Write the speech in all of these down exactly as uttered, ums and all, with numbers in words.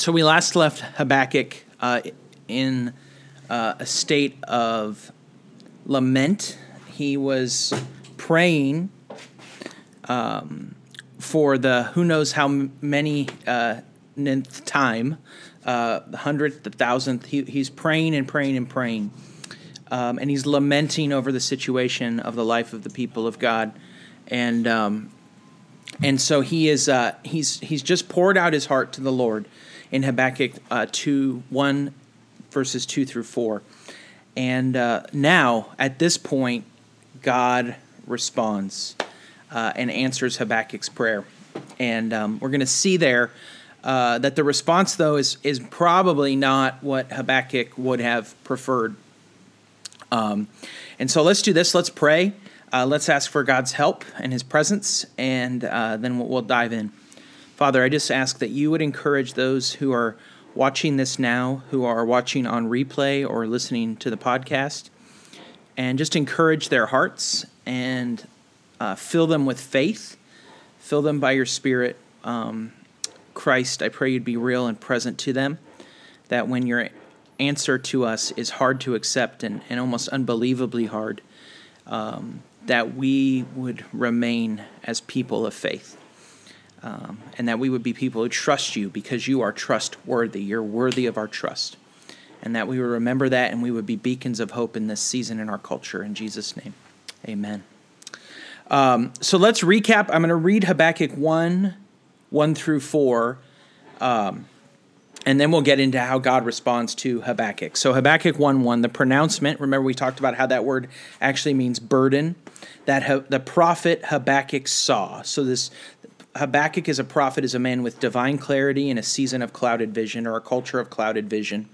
So we last left Habakkuk uh, in uh, a state of lament. He was praying um, for the who knows how many uh, ninth time, uh, the hundredth, the thousandth. He, he's praying and praying and praying. Um, and he's lamenting over the situation of the life of the people of God. And um, and so he is uh, he's he's just poured out his heart to the Lord in Habakkuk uh, two one, verses two through four. And uh, now, at this point, God responds uh, and answers Habakkuk's prayer. And um, we're going to see there uh, that the response, though, is, is probably not what Habakkuk would have preferred. Um, and so let's do this. Let's pray. Uh, let's ask for God's help and his presence, and uh, then we'll, we'll dive in. Father, I just ask that you would encourage those who are watching this now, who are watching on replay or listening to the podcast, and just encourage their hearts and uh, fill them with faith. Fill them by your Spirit. Um, Christ, I pray you'd be real and present to them, that when you're answer to us is hard to accept and, and almost unbelievably hard, um, that we would remain as people of faith, um, and that we would be people who trust you because you are trustworthy. You're worthy of our trust, and that we would remember that, and we would be beacons of hope in this season in our culture. In Jesus' name, amen. Um, so let's recap. I'm going to read Habakkuk one, one through four, um, and then we'll get into how God responds to Habakkuk. So Habakkuk one one, the pronouncement. Remember, we talked about how that word actually means burden, that ha- the prophet Habakkuk saw. So this Habakkuk is a prophet, is a man with divine clarity in a season of clouded vision, or a culture of clouded vision.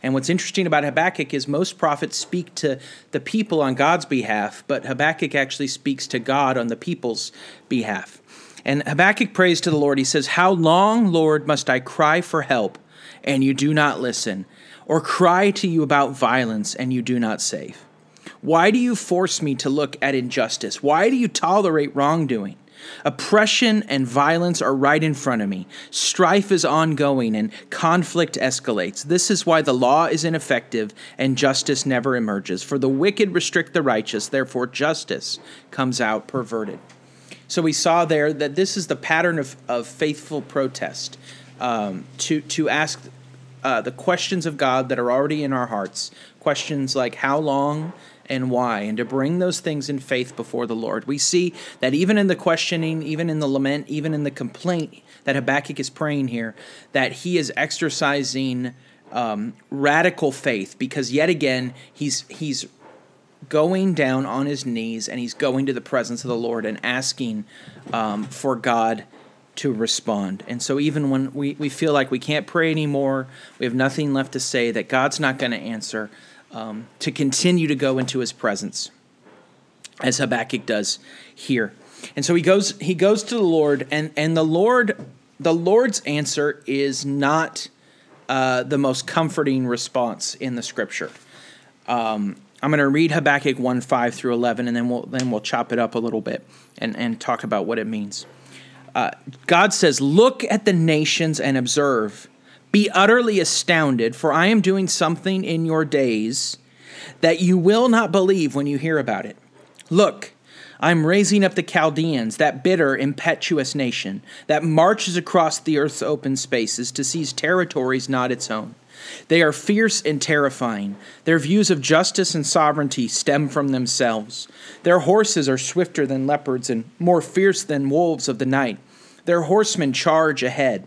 And what's interesting about Habakkuk is most prophets speak to the people on God's behalf, but Habakkuk actually speaks to God on the people's behalf. And Habakkuk prays to the Lord. He says, "How long, Lord, must I cry for help, and you do not listen, or cry to you about violence, and you do not save? Why do you force me to look at injustice? Why do you tolerate wrongdoing? Oppression and violence are right in front of me. Strife is ongoing, and conflict escalates. This is why the law is ineffective, and justice never emerges. For the wicked restrict the righteous, therefore justice comes out perverted." So we saw there that this is the pattern of, of faithful protest. Um, to to ask uh, the questions of God that are already in our hearts, questions like how long and why, and to bring those things in faith before the Lord. We see that even in the questioning, even in the lament, even in the complaint that Habakkuk is praying here, that he is exercising um, radical faith, because yet again he's he's going down on his knees and he's going to the presence of the Lord and asking um, for God to respond. And so even when we, we feel like we can't pray anymore, we have nothing left to say, that God's not going to answer, um, to continue to go into his presence, as Habakkuk does here. And so he goes he goes to the Lord, and, and the Lord the Lord's answer is not uh, the most comforting response in the Scripture. Um, I'm going to read Habakkuk one five through eleven, and then we'll then we'll chop it up a little bit and, and talk about what it means. Uh, God says, "Look at the nations and observe. Be utterly astounded, for I am doing something in your days that you will not believe when you hear about it. Look, I'm raising up the Chaldeans, that bitter, impetuous nation that marches across the earth's open spaces to seize territories not its own. They are fierce and terrifying. Their views of justice and sovereignty stem from themselves. Their horses are swifter than leopards and more fierce than wolves of the night. Their horsemen charge ahead.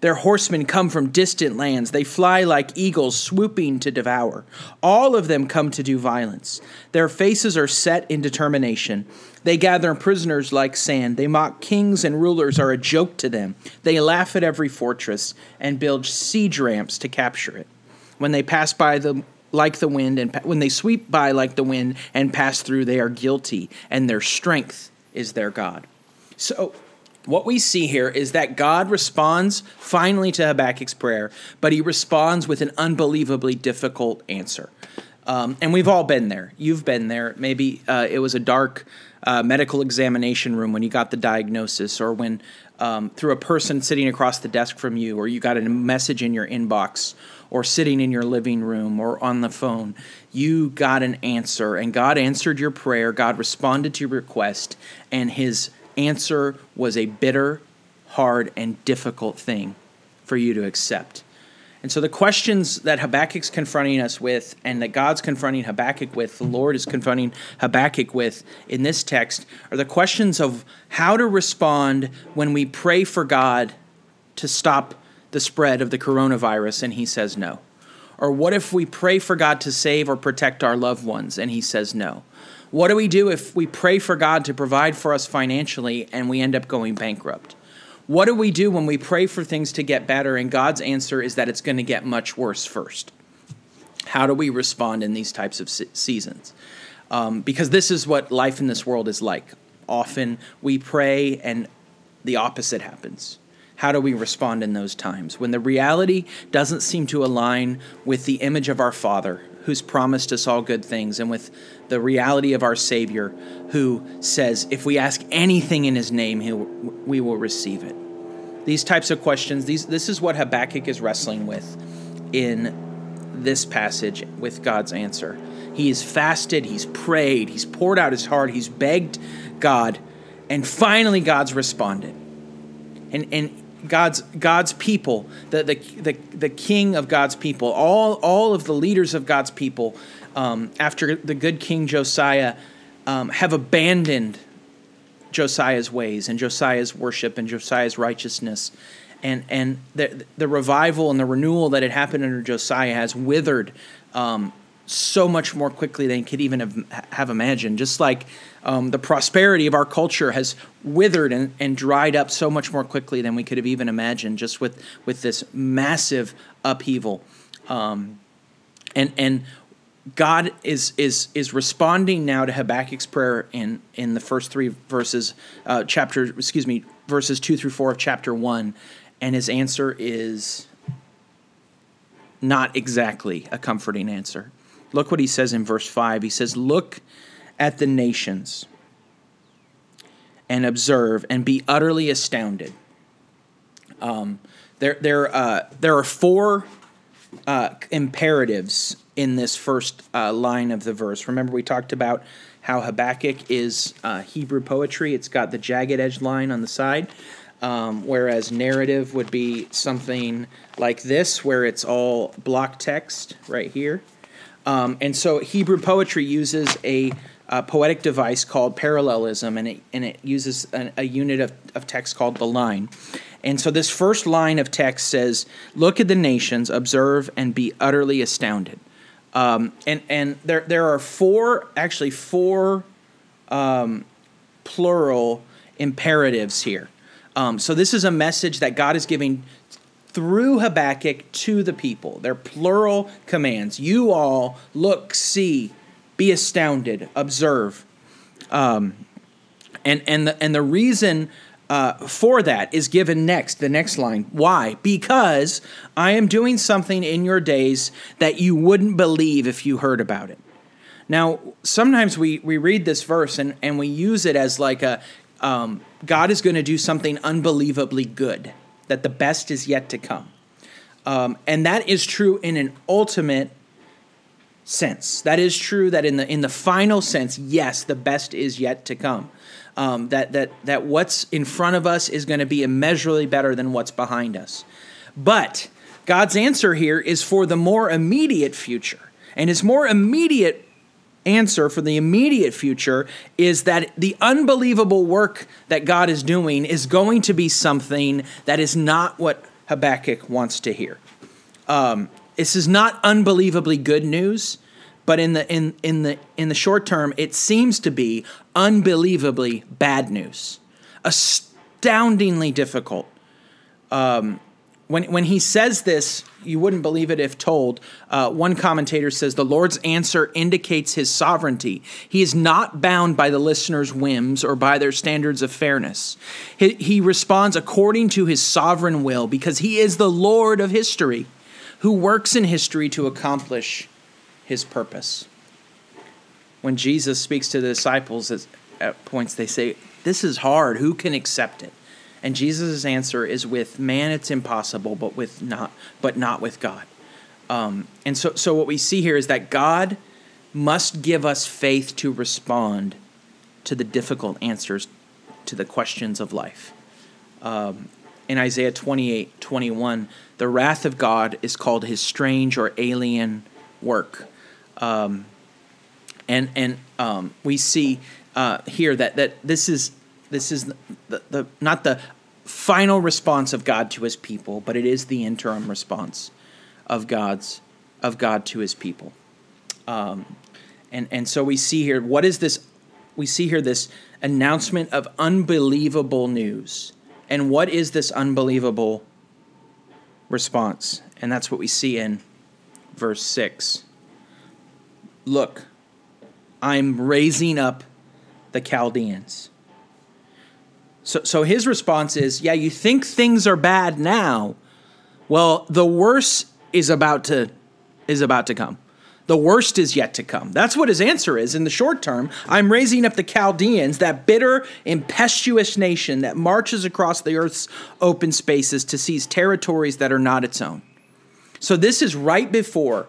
Their horsemen come from distant lands. They fly like eagles swooping to devour. All of them come to do violence. Their faces are set in determination. They gather prisoners like sand. They mock kings, and rulers are a joke to them. They laugh at every fortress and build siege ramps to capture it. When they pass by the like the wind and when they sweep by like the wind and pass through, they are guilty, and their strength is their God." So what we see here is that God responds finally to Habakkuk's prayer, but he responds with an unbelievably difficult answer. Um, and we've all been there. You've been there. Maybe uh, it was a dark uh, medical examination room when you got the diagnosis, or when um, through a person sitting across the desk from you, or you got a message in your inbox, or sitting in your living room, or on the phone. You got an answer, and God answered your prayer. God responded to your request, and his answer was a bitter, hard, and difficult thing for you to accept. And so the questions that Habakkuk's confronting us with, and that God's confronting Habakkuk with, the Lord is confronting Habakkuk with in this text, are the questions of how to respond when we pray for God to stop the spread of the coronavirus and he says no. Or what if we pray for God to save or protect our loved ones and he says no? What do we do if we pray for God to provide for us financially and we end up going bankrupt? What do we do when we pray for things to get better and God's answer is that it's going to get much worse first? How do we respond in these types of seasons? Um, because this is what life in this world is like. Often we pray and the opposite happens. How do we respond in those times? When the reality doesn't seem to align with the image of our Father, who's promised us all good things, and with the reality of our Savior, who says, if we ask anything in his name, he'll, we will receive it. These types of questions, these, this is what Habakkuk is wrestling with in this passage with God's answer. He has fasted, he's prayed, he's poured out his heart, he's begged God, and finally God's responded. And, and God's God's people, the, the the the king of God's people, all all of the leaders of God's people, um, after the good King Josiah, um, have abandoned Josiah's ways and Josiah's worship and Josiah's righteousness, and and the the revival and the renewal that had happened under Josiah has withered um, so much more quickly than he could even have, have imagined. Just like um, the prosperity of our culture has withered and, and dried up so much more quickly than we could have even imagined, just with, with this massive upheaval. Um, and and God is is is responding now to Habakkuk's prayer in, in the first three verses, uh, chapter, excuse me, verses two through four of chapter one, and his answer is not exactly a comforting answer. Look what he says in verse five. He says, "Look at the nations and observe and be utterly astounded." Um, there, there, uh, there are four uh, imperatives in this first uh, line of the verse. Remember, we talked about how Habakkuk is uh, Hebrew poetry. It's got the jagged edge line on the side, um, whereas narrative would be something like this, where it's all block text right here. Um, and so Hebrew poetry uses a, a poetic device called parallelism, and it and it uses an, a unit of, of text called the line. And so this first line of text says, "Look at the nations, observe, and be utterly astounded." Um, and and there there are four, actually four, um, plural imperatives here. Um, so this is a message that God is giving through Habakkuk to the people. They're plural commands. You all look, see, be astounded, observe. Um, and and the, and the reason uh, for that is given next, the next line. Why? Because I am doing something in your days that you wouldn't believe if you heard about it. Now, sometimes we, we read this verse and, and we use it as like a, um, God is going to do something unbelievably good, that the best is yet to come. Um, and that is true in an ultimate sense. That is true that in the in the final sense, yes, the best is yet to come. Um, that that that what's in front of us is going to be immeasurably better than what's behind us. But God's answer here is for the more immediate future. And his more immediate answer for the immediate future is that the unbelievable work that God is doing is going to be something that is not what Habakkuk wants to hear. Um, this is not unbelievably good news, but in the in in the in the short term, it seems to be unbelievably bad news, astoundingly difficult. Um, when when he says this, you wouldn't believe it if told. Uh, one commentator says the Lord's answer indicates his sovereignty. He is not bound by the listener's whims or by their standards of fairness. He, he responds according to his sovereign will, because he is the Lord of history, who works in history to accomplish his purpose. When Jesus speaks to the disciples at, at points, they say, this is hard. Who can accept it? And Jesus' answer is, with man it's impossible, but with not, but not with God. Um, and so, so what we see here is that God must give us faith to respond to the difficult answers to the questions of life. Um, in Isaiah twenty-eight twenty-one, the wrath of God is called his strange or alien work. Um, and and um, we see uh, here that that this is this is the, the not the final response of God to his people, but it is the interim response of God's of God to his people. Um, and and so we see here what is this? We see here this announcement of unbelievable news. And what is this unbelievable response? And that's what we see in verse six. Look, I'm raising up the Chaldeans. So, so his response is, yeah, you think things are bad now. Well, the worst is about to is about to come. The worst is yet to come. That's what his answer is in the short term. I'm raising up the Chaldeans, that bitter, impetuous nation that marches across the earth's open spaces to seize territories that are not its own. So this is right before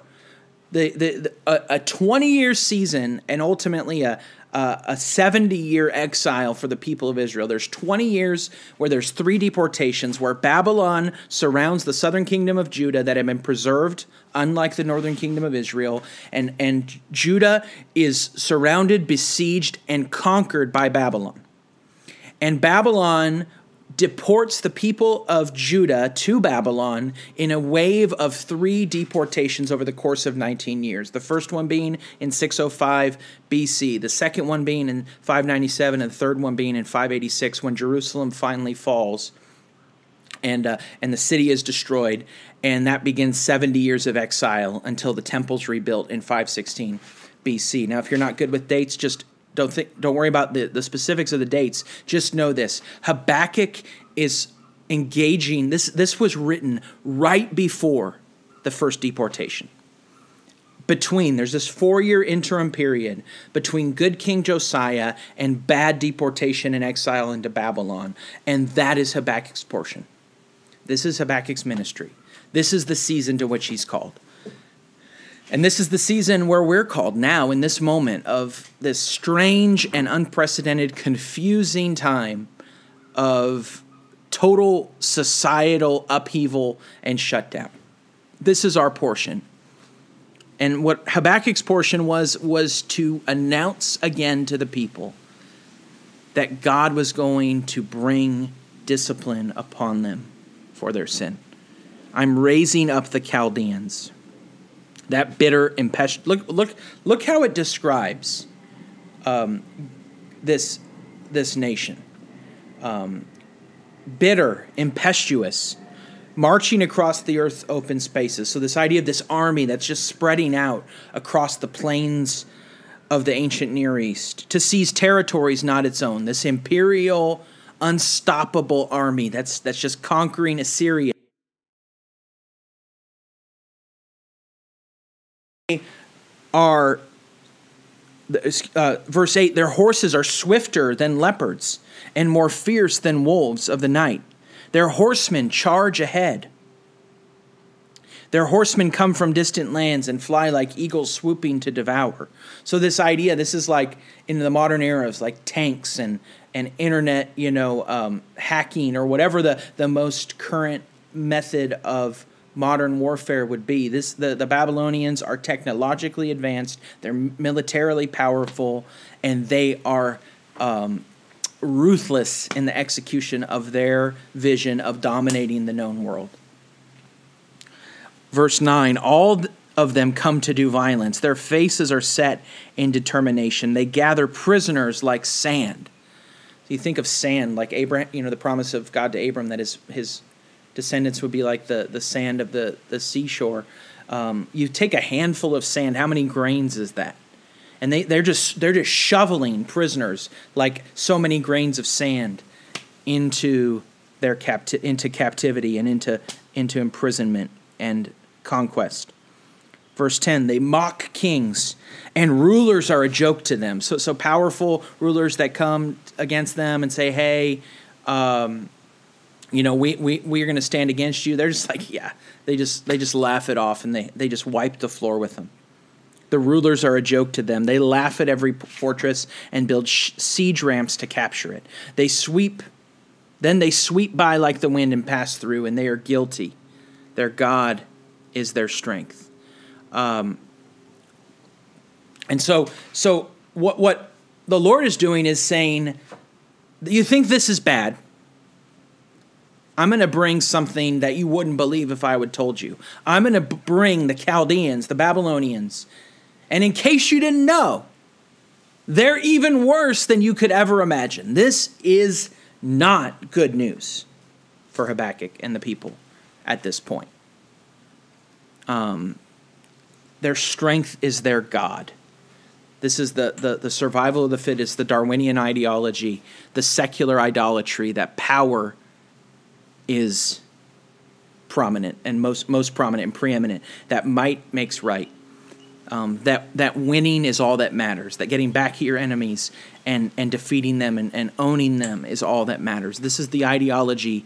the, the, the a twenty-year season and ultimately a a seventy-year exile for the people of Israel. There's twenty years where there's three deportations, where Babylon surrounds the southern kingdom of Judah that had been preserved, unlike the northern kingdom of Israel. And, and Judah is surrounded, besieged, and conquered by Babylon. And Babylon deports the people of Judah to Babylon in a wave of three deportations over the course of nineteen years. The first one being in six oh five B C, the second one being in five ninety-seven, and the third one being in five eighty-six, when Jerusalem finally falls and uh, and the city is destroyed. And that begins seventy years of exile until the temple's rebuilt in five sixteen B C. Now, if you're not good with dates, just Don't think. Don't worry about the, the specifics of the dates. Just know this: Habakkuk is engaging. This this was written right before the first deportation. Between there's this four year interim period between good King Josiah and bad deportation and exile into Babylon, and that is Habakkuk's portion. This is Habakkuk's ministry. This is the season to which he's called. And this is the season where we're called now in this moment of this strange and unprecedented, confusing time of total societal upheaval and shutdown. This is our portion. And what Habakkuk's portion was, was to announce again to the people that God was going to bring discipline upon them for their sin. I'm raising up the Chaldeans. That bitter, impetuous. Look, look, look how it describes um, this this nation: um, bitter, impetuous, marching across the earth's open spaces. So this idea of this army that's just spreading out across the plains of the ancient Near East to seize territories not its own. This imperial, unstoppable army that's that's just conquering Assyria. Are uh, verse eight, their horses are swifter than leopards and more fierce than wolves of the night. Their horsemen charge ahead. Their horsemen come from distant lands and fly like eagles swooping to devour. So this idea, this is like in the modern era, it's like tanks and, and internet, you know, um, hacking or whatever the, the most current method of modern warfare would be. This the, the Babylonians are technologically advanced, they're militarily powerful, and they are um, ruthless in the execution of their vision of dominating the known world. Verse nine, all of them come to do violence. Their faces are set in determination. They gather prisoners like sand. So you think of sand, like Abraham, you know, the promise of God to Abram that his his descendants would be like the, the sand of the, the seashore. Um, you take a handful of sand, how many grains is that? And they, they're just they're just shoveling prisoners like so many grains of sand into their capti- into captivity and into into imprisonment and conquest. Verse ten, they mock kings, and rulers are a joke to them. So so powerful rulers that come against them and say, hey, um, you know, we, we, we are going to stand against you. They're just like, yeah, they just they just laugh it off, and they, they just wipe the floor with them. The rulers are a joke to them. They laugh at every fortress and build sh- siege ramps to capture it. They sweep, then they sweep by like the wind and pass through, and they are guilty. Their God is their strength. Um, and so, so what, what the Lord is doing is saying, you think this is bad. I'm going to bring something that you wouldn't believe if I would told you. I'm going to bring the Chaldeans, the Babylonians. And in case you didn't know, they're even worse than you could ever imagine. This is not good news for Habakkuk and the people at this point. Um, Their strength is their God. This is the, the, the survival of the fittest, the Darwinian ideology, the secular idolatry, that power is prominent and most most prominent and preeminent, that might makes right, um, that that winning is all that matters, that getting back at your enemies and, and defeating them and, and owning them is all that matters. This is the ideology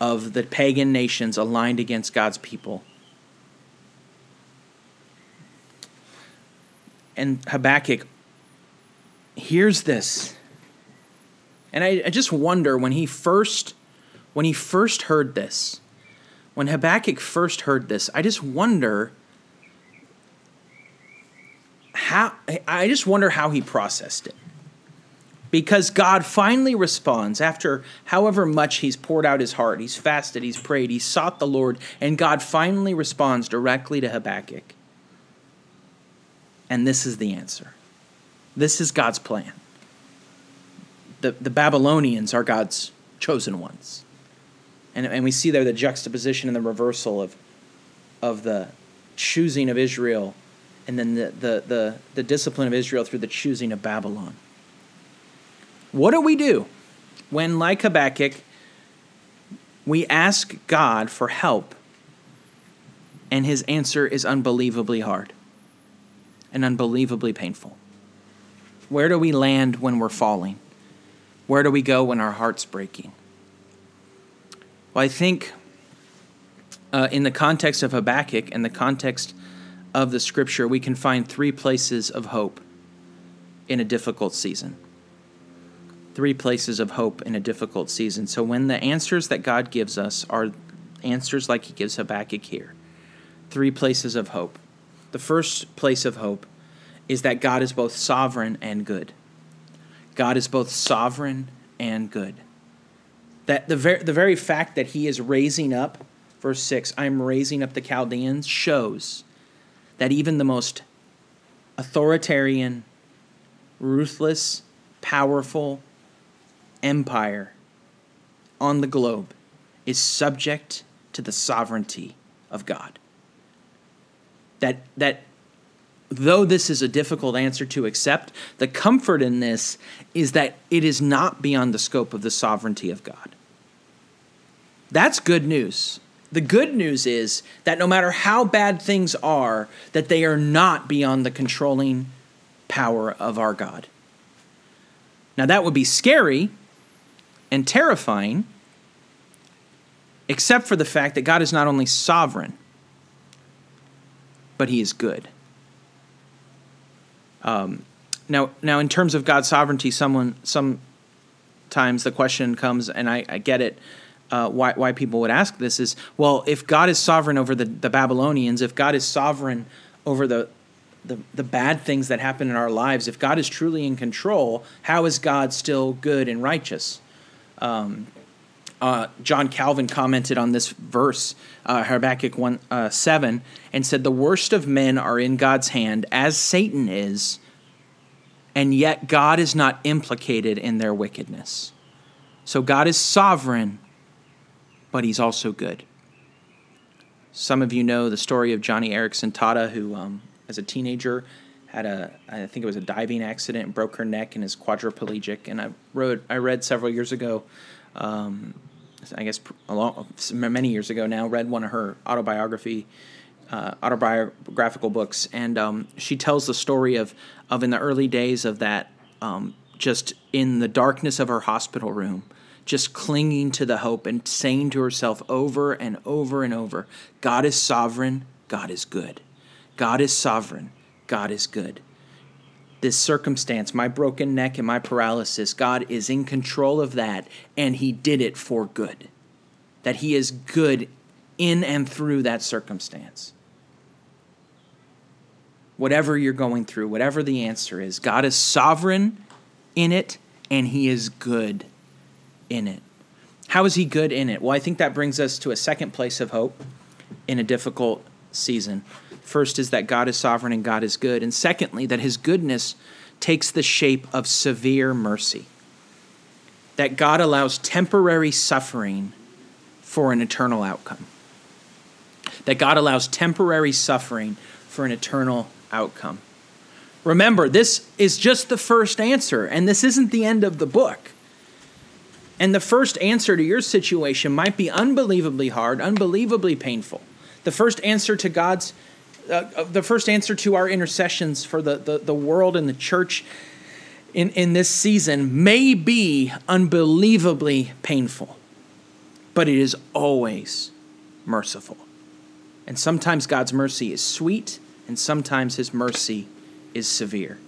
of the pagan nations aligned against God's people. And Habakkuk hears this, and I, I just wonder when he first, when he first heard this, when Habakkuk first heard this, I just wonder how I just wonder how he processed it, because God finally responds after however much he's poured out his heart, he's fasted, he's prayed, he's sought the Lord, and God finally responds directly to Habakkuk. And this is the answer. This is God's plan. The, the Babylonians are God's chosen ones. And, and we see there the juxtaposition and the reversal of, of the choosing of Israel and then the, the, the, the discipline of Israel through the choosing of Babylon. What do we do when, like Habakkuk, we ask God for help and his answer is unbelievably hard and unbelievably painful? Where do we land when we're falling? Where do we go when our heart's breaking? Well, I think uh, in the context of Habakkuk and the context of the scripture, we can find three places of hope in a difficult season. Three places of hope in a difficult season. So when the answers that God gives us are answers like he gives Habakkuk here, three places of hope. The first place of hope is that God is both sovereign and good. God is both sovereign and good. That the ver- the very fact that he is raising up, verse six, I am raising up the Chaldeans, shows that even the most authoritarian, ruthless, powerful empire on the globe is subject to the sovereignty of God. That that though this is a difficult answer to accept, the comfort in this is that it is not beyond the scope of the sovereignty of God. That's good news. The good news is that no matter how bad things are, that they are not beyond the controlling power of our God. Now that would be scary and terrifying, except for the fact that God is not only sovereign, but he is good. Um, now, now, in terms of God's sovereignty, someone sometimes the question comes, and I, I get it, uh, why why people would ask this is, well, if God is sovereign over the, the Babylonians, if God is sovereign over the, the the bad things that happen in our lives, if God is truly in control, how is God still good and righteous? Um, Uh, John Calvin commented on this verse, uh, Habakkuk one, uh, seven, and said, the worst of men are in God's hand, as Satan is, and yet God is not implicated in their wickedness. So God is sovereign, but he's also good. Some of you know the story of Johnny Erickson Tata, who um, as a teenager had a, I think it was a diving accident and broke her neck and is quadriplegic. And I, wrote, I read several years ago, um, I guess a long, many years ago now, read one of her autobiography uh, autobiographical books, and um, she tells the story of of in the early days of that, um, just in the darkness of her hospital room, just clinging to the hope and saying to herself over and over and over, God is sovereign, God is good. God is sovereign, God is good. This circumstance, my broken neck and my paralysis, God is in control of that, and he did it for good. That he is good in and through that circumstance. Whatever you're going through, whatever the answer is, God is sovereign in it, and he is good in it. How is he good in it? Well, I think that brings us to a second place of hope in a difficult season. First is that God is sovereign and God is good. And secondly, that his goodness takes the shape of severe mercy. That God allows temporary suffering for an eternal outcome. That God allows temporary suffering for an eternal outcome. Remember, this is just the first answer, and this isn't the end of the book. And the first answer to your situation might be unbelievably hard, unbelievably painful. The first answer to God's, uh, the first answer to our intercessions for the, the, the world and the church in, in this season may be unbelievably painful, but it is always merciful. And sometimes God's mercy is sweet, and sometimes his mercy is severe.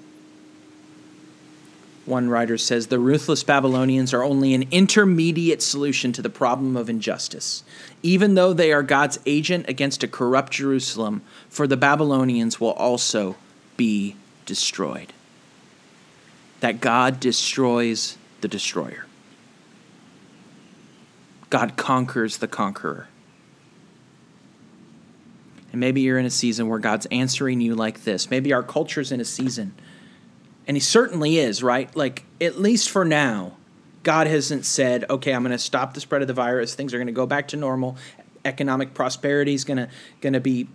One writer says, the ruthless Babylonians are only an intermediate solution to the problem of injustice. Even though they are God's agent against a corrupt Jerusalem, for the Babylonians will also be destroyed. That God destroys the destroyer. God conquers the conqueror. And maybe you're in a season where God's answering you like this. Maybe our culture's in a season, and he certainly is, right? Like, at least for now, God hasn't said, okay, I'm going to stop the spread of the virus. Things are going to go back to normal. Economic prosperity is going to going to be,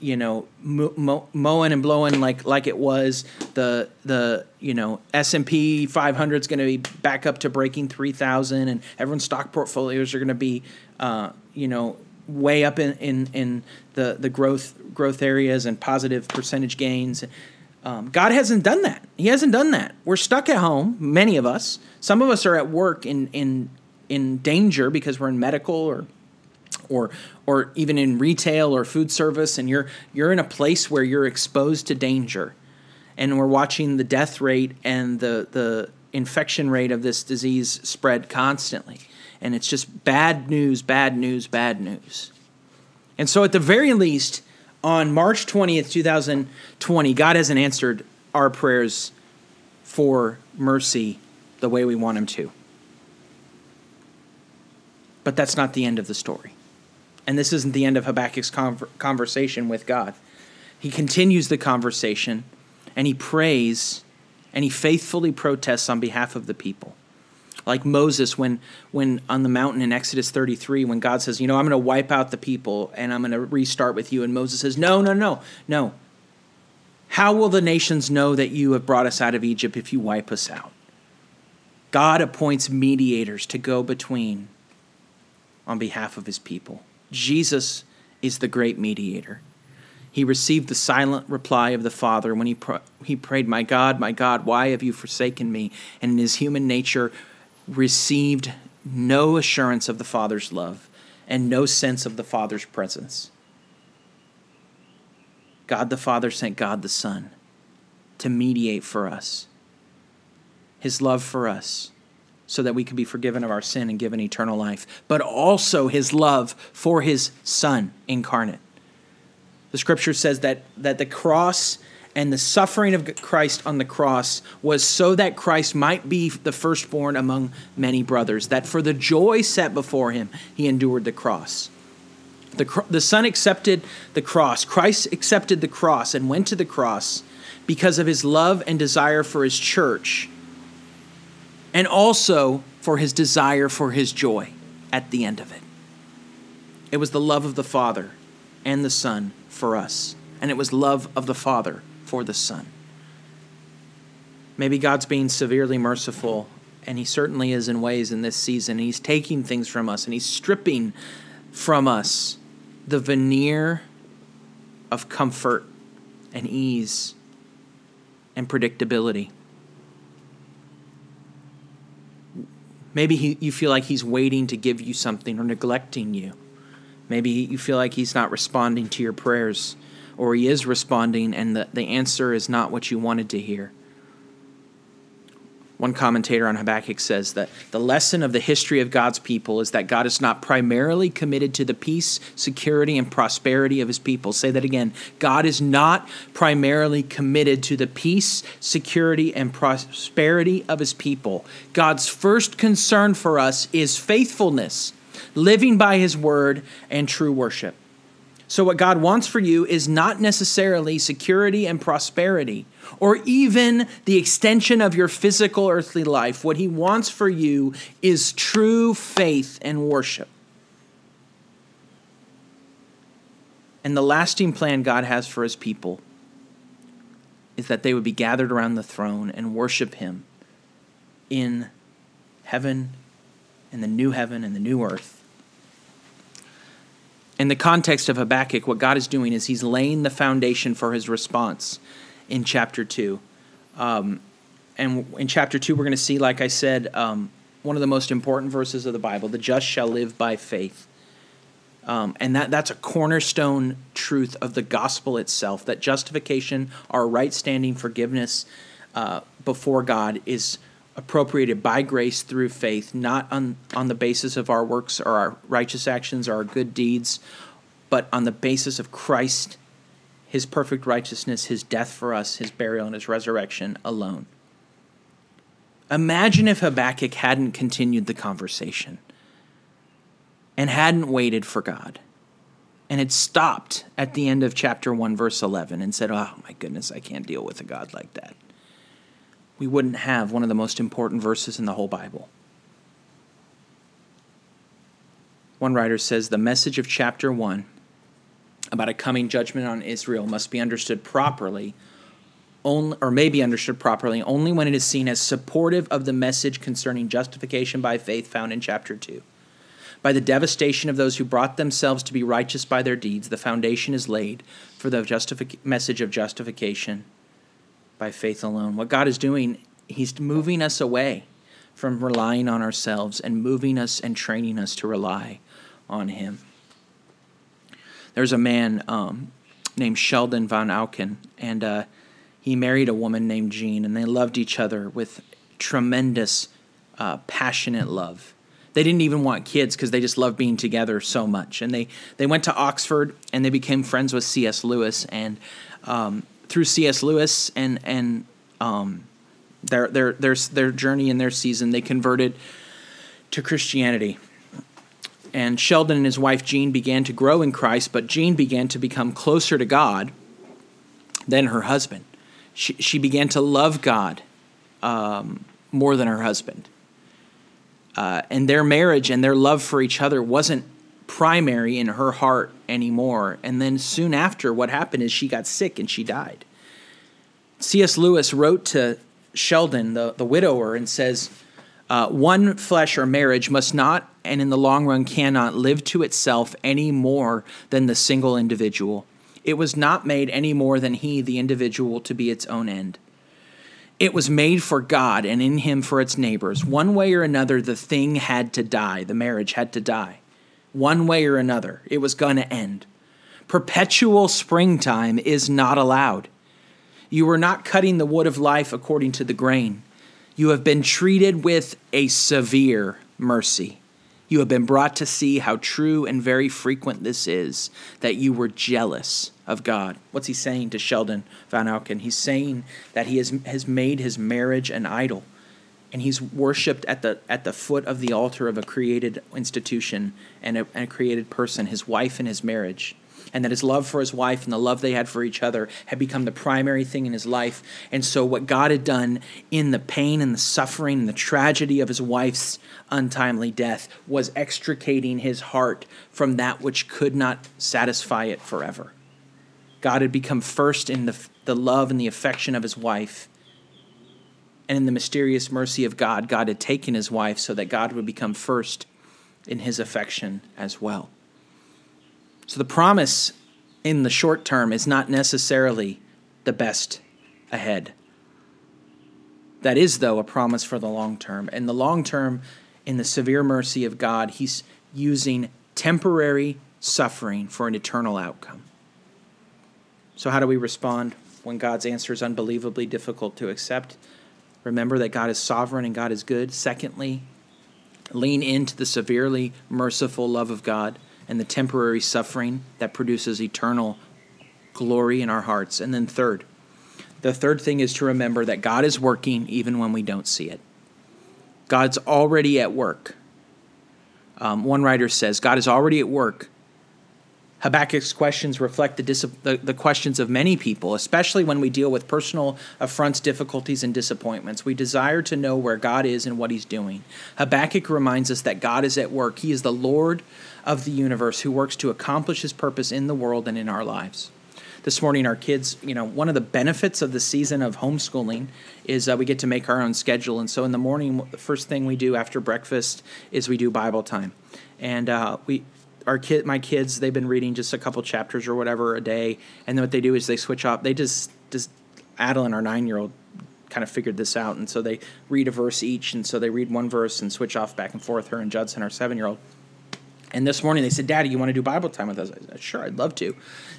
you know, mo- mo- mowing and blowing like like it was. The, the you know, S and P five hundred is going to be back up to breaking three thousand, and everyone's stock portfolios are going to be, uh, you know, way up in, in, in the, the growth, growth areas and positive percentage gains. Um, God hasn't done that. He hasn't done that. We're stuck at home, many of us. Some of us are at work in in in danger because we're in medical or or or even in retail or food service, and you're you're in a place where you're exposed to danger. And we're watching the death rate and the, the infection rate of this disease spread constantly. And it's just bad news, bad news, bad news. And so at the very least, on March twentieth, twenty twenty, God hasn't answered our prayers for mercy the way we want him to. But that's not the end of the story. And this isn't the end of Habakkuk's conver- conversation with God. He continues the conversation, and he prays, and he faithfully protests on behalf of the people. Like Moses, when when on the mountain in Exodus thirty-three, when God says, you know, I'm going to wipe out the people and I'm going to restart with you. And Moses says, no, no, no, no. How will the nations know that you have brought us out of Egypt if you wipe us out? God appoints mediators to go between on behalf of his people. Jesus is the great mediator. He received the silent reply of the Father when he pr- he prayed, my God, my God, why have you forsaken me? And in his human nature, received no assurance of the Father's love and no sense of the Father's presence. God the Father sent God the Son to mediate for us, his love for us, so that we could be forgiven of our sin and given eternal life, but also his love for his Son incarnate. The Scripture says that, that the cross and the suffering of Christ on the cross was so that Christ might be the firstborn among many brothers, that for the joy set before him, he endured the cross. The, cro- the Son accepted the cross. Christ accepted the cross and went to the cross because of his love and desire for his church, and also for his desire for his joy at the end of it. It was the love of the Father and the Son for us, and it was love of the Father for the Son. Maybe God's being severely merciful, and he certainly is in ways in this season. He's taking things from us, and he's stripping from us the veneer of comfort and ease and predictability. Maybe he, you feel like he's waiting to give you something or neglecting you. Maybe you feel like he's not responding to your prayers, or he is responding and the, the answer is not what you wanted to hear. One commentator on Habakkuk says that the lesson of the history of God's people is that God is not primarily committed to the peace, security, and prosperity of his people. Say that again. God is not primarily committed to the peace, security, and prosperity of his people. God's first concern for us is faithfulness, living by his word, and true worship. So what God wants for you is not necessarily security and prosperity, or even the extension of your physical earthly life. What he wants for you is true faith and worship. And the lasting plan God has for his people is that they would be gathered around the throne and worship him in heaven and the new heaven and the new earth. In the context of Habakkuk, what God is doing is he's laying the foundation for his response in chapter two. Um, and in chapter two, we're going to see, like I said, um, one of the most important verses of the Bible, the just shall live by faith. Um, and that, that's a cornerstone truth of the gospel itself, that justification, our right standing, forgiveness uh, before God is appropriated by grace through faith, not on, on the basis of our works or our righteous actions or our good deeds, but on the basis of Christ, his perfect righteousness, his death for us, his burial, and his resurrection alone. Imagine if Habakkuk hadn't continued the conversation and hadn't waited for God and had stopped at the end of chapter one, verse eleven, and said, oh, my goodness, I can't deal with a God like that. We wouldn't have one of the most important verses in the whole Bible. One writer says, the message of chapter one about a coming judgment on Israel must be understood properly, only, or may be understood properly only when it is seen as supportive of the message concerning justification by faith found in chapter two. By the devastation of those who brought themselves to be righteous by their deeds, the foundation is laid for the justific- message of justification by faith alone. What God is doing, he's moving us away from relying on ourselves and moving us and training us to rely on him. There's a man um, named Sheldon von Auken, and uh, he married a woman named Jean, and they loved each other with tremendous, uh, passionate love. They didn't even want kids because they just loved being together so much. And they, they went to Oxford, and they became friends with C S. Lewis, and um, through C S. Lewis and and um, their their their their journey and their season, they converted to Christianity. And Sheldon and his wife Jean began to grow in Christ, but Jean began to become closer to God than her husband. She she began to love God um, more than her husband, uh, and their marriage and their love for each other wasn't primary in her heart anymore. And then soon after, what happened is she got sick and she died. C S. Lewis wrote to Sheldon, the, the widower, and says, uh, one flesh or marriage must not, and in the long run cannot, live to itself any more than the single individual. It was not made any more than he, the individual, to be its own end. It was made for God and in him for its neighbors. One way or another, the thing had to die. The marriage had to die. One way or another, it was going to end. Perpetual springtime is not allowed. You were not cutting the wood of life according to the grain. You have been treated with a severe mercy. You have been brought to see how true and very frequent this is, that you were jealous of God. What's he saying to Sheldon von Auken? He's saying that he has, has made his marriage an idol, and he's worshipped at the at the foot of the altar of a created institution and a, and a created person, his wife and his marriage. And that his love for his wife and the love they had for each other had become the primary thing in his life. And so what God had done in the pain and the suffering and the tragedy of his wife's untimely death was extricating his heart from that which could not satisfy it forever. God had become first in the the love and the affection of his wife, and in the mysterious mercy of God, God had taken his wife so that God would become first in his affection as well. So the promise in the short term is not necessarily the best ahead. That is, though, a promise for the long term. And the long term, in the severe mercy of God, he's using temporary suffering for an eternal outcome. So how do we respond when God's answer is unbelievably difficult to accept? Remember that God is sovereign and God is good. Secondly, lean into the severely merciful love of God and the temporary suffering that produces eternal glory in our hearts. And then third, the third thing is to remember that God is working even when we don't see it. God's already at work. Um, one writer says, God is already at work. Habakkuk's questions reflect the, dis- the, the questions of many people, especially when we deal with personal affronts, difficulties, and disappointments. We desire to know where God is and what he's doing. Habakkuk reminds us that God is at work. He is the Lord of the universe who works to accomplish his purpose in the world and in our lives. This morning, our kids, you know, one of the benefits of the season of homeschooling is uh, we get to make our own schedule. And so in the morning, the first thing we do after breakfast is we do Bible time. And uh, we, our kid, my kids, they've been reading just a couple chapters or whatever a day. And then what they do is they switch off. They just, just Adeline, our nine-year-old, kind of figured this out. And so they read a verse each. And so they read one verse and switch off back and forth, her and Judson, our seven-year-old. And this morning they said, Daddy, you want to do Bible time with us? I said, sure, I'd love to.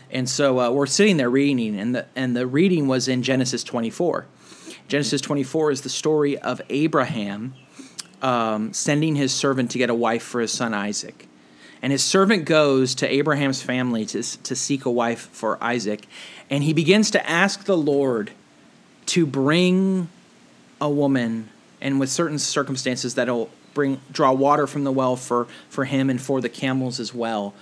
And so uh, we're sitting there reading, and the and the reading was in Genesis twenty-four. Genesis twenty-four is the story of Abraham um, sending his servant to get a wife for his son Isaac. And his servant goes to Abraham's family to, to seek a wife for Isaac, and he begins to ask the Lord to bring a woman, and with certain circumstances that'll Bring, draw water from the well for, for him and for the camels as well.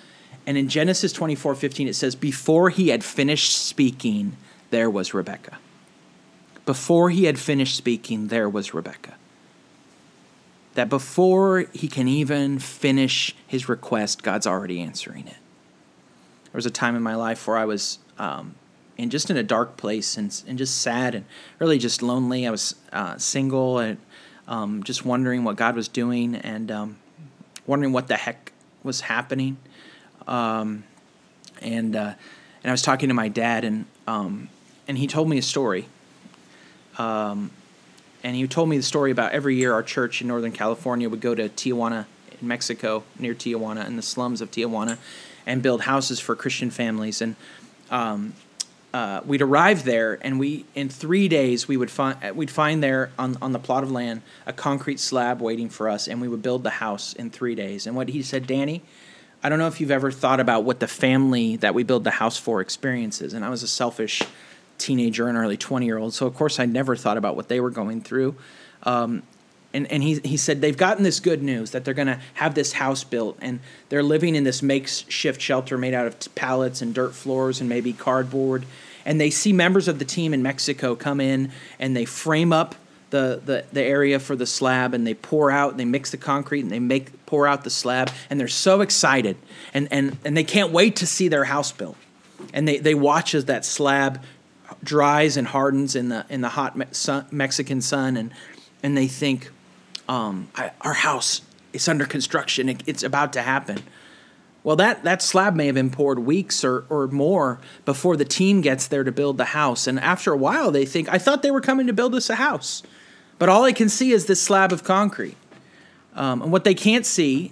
And in Genesis twenty-four fifteen, it says, before he had finished speaking, there was Rebekah. Before he had finished speaking, there was Rebekah. That before he can even finish his request, God's already answering it. There was a time in my life where I was um, in just in a dark place and, and just sad and really just lonely. I was uh, single and Um, just wondering what God was doing and um, wondering what the heck was happening. Um, and uh, and I was talking to my dad, and um, and he told me a story. Um, and he told me the story about every year our church in Northern California would go to Tijuana in Mexico, near Tijuana, in the slums of Tijuana, and build houses for Christian families. And um Uh, we'd arrive there, and we in three days we would find we'd find there on, on the plot of land a concrete slab waiting for us, and we would build the house in three days. And what he said, Danny, I don't know if you've ever thought about what the family that we build the house for experiences. And I was a selfish teenager and early twenty-year-old, so of course I never thought about what they were going through. Um, and and he he said they've gotten this good news that they're going to have this house built, and they're living in this makeshift shelter made out of t- pallets and dirt floors and maybe cardboard. And they see members of the team in Mexico come in, and they frame up the, the, the area for the slab, and they pour out, and they mix the concrete, and they make pour out the slab, and they're so excited, and and, and they can't wait to see their house built. And they, they watch as that slab dries and hardens in the in the hot me- sun, Mexican sun, and and they think, um, I, our house is under construction, it, it's about to happen. Well, that, that slab may have been poured weeks or, or more before the team gets there to build the house. And after a while, they think, I thought they were coming to build us a house. But all I can see is this slab of concrete. Um, and what they can't see,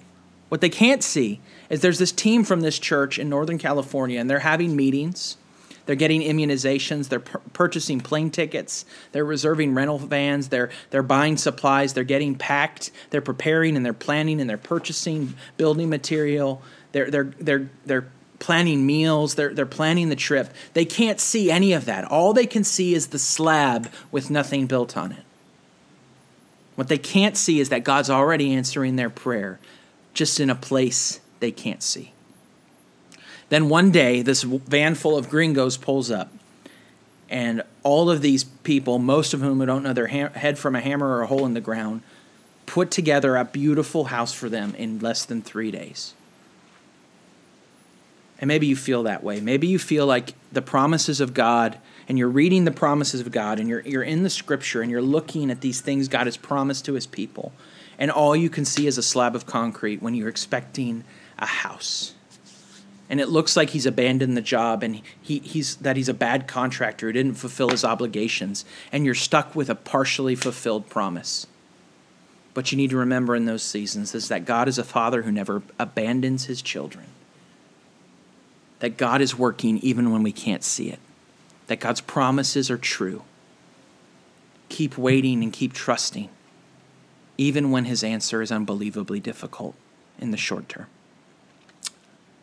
what they can't see is there's this team from this church in Northern California, and they're having meetings. They're getting immunizations. They're pur- purchasing plane tickets. They're reserving rental vans. They're they're buying supplies. They're getting packed. They're preparing and they're planning and they're purchasing building material. They're they're they're they're planning meals. They're they're planning the trip. They can't see any of that. All they can see is the slab with nothing built on it. What they can't see is that God's already answering their prayer, just in a place they can't see. Then one day, this van full of gringos pulls up, and all of these people, most of whom who don't know their ha- head from a hammer or a hole in the ground, put together a beautiful house for them in less than three days. And maybe you feel that way. Maybe you feel like the promises of God, and you're reading the promises of God, and you're you're in the Scripture, and you're looking at these things God has promised to his people, and all you can see is a slab of concrete when you're expecting a house. and it looks like he's abandoned the job, and he, he's that he's a bad contractor who didn't fulfill his obligations, and you're stuck with a partially fulfilled promise. But you need to remember in those seasons is that God is a father who never abandons his children. That God is working even when we can't see it. That God's promises are true. Keep waiting and keep trusting, even when his answer is unbelievably difficult in the short term.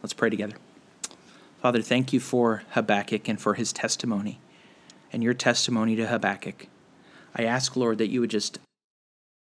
Let's pray together. Father, thank you for Habakkuk and for his testimony and your testimony to Habakkuk. I ask, Lord, that you would just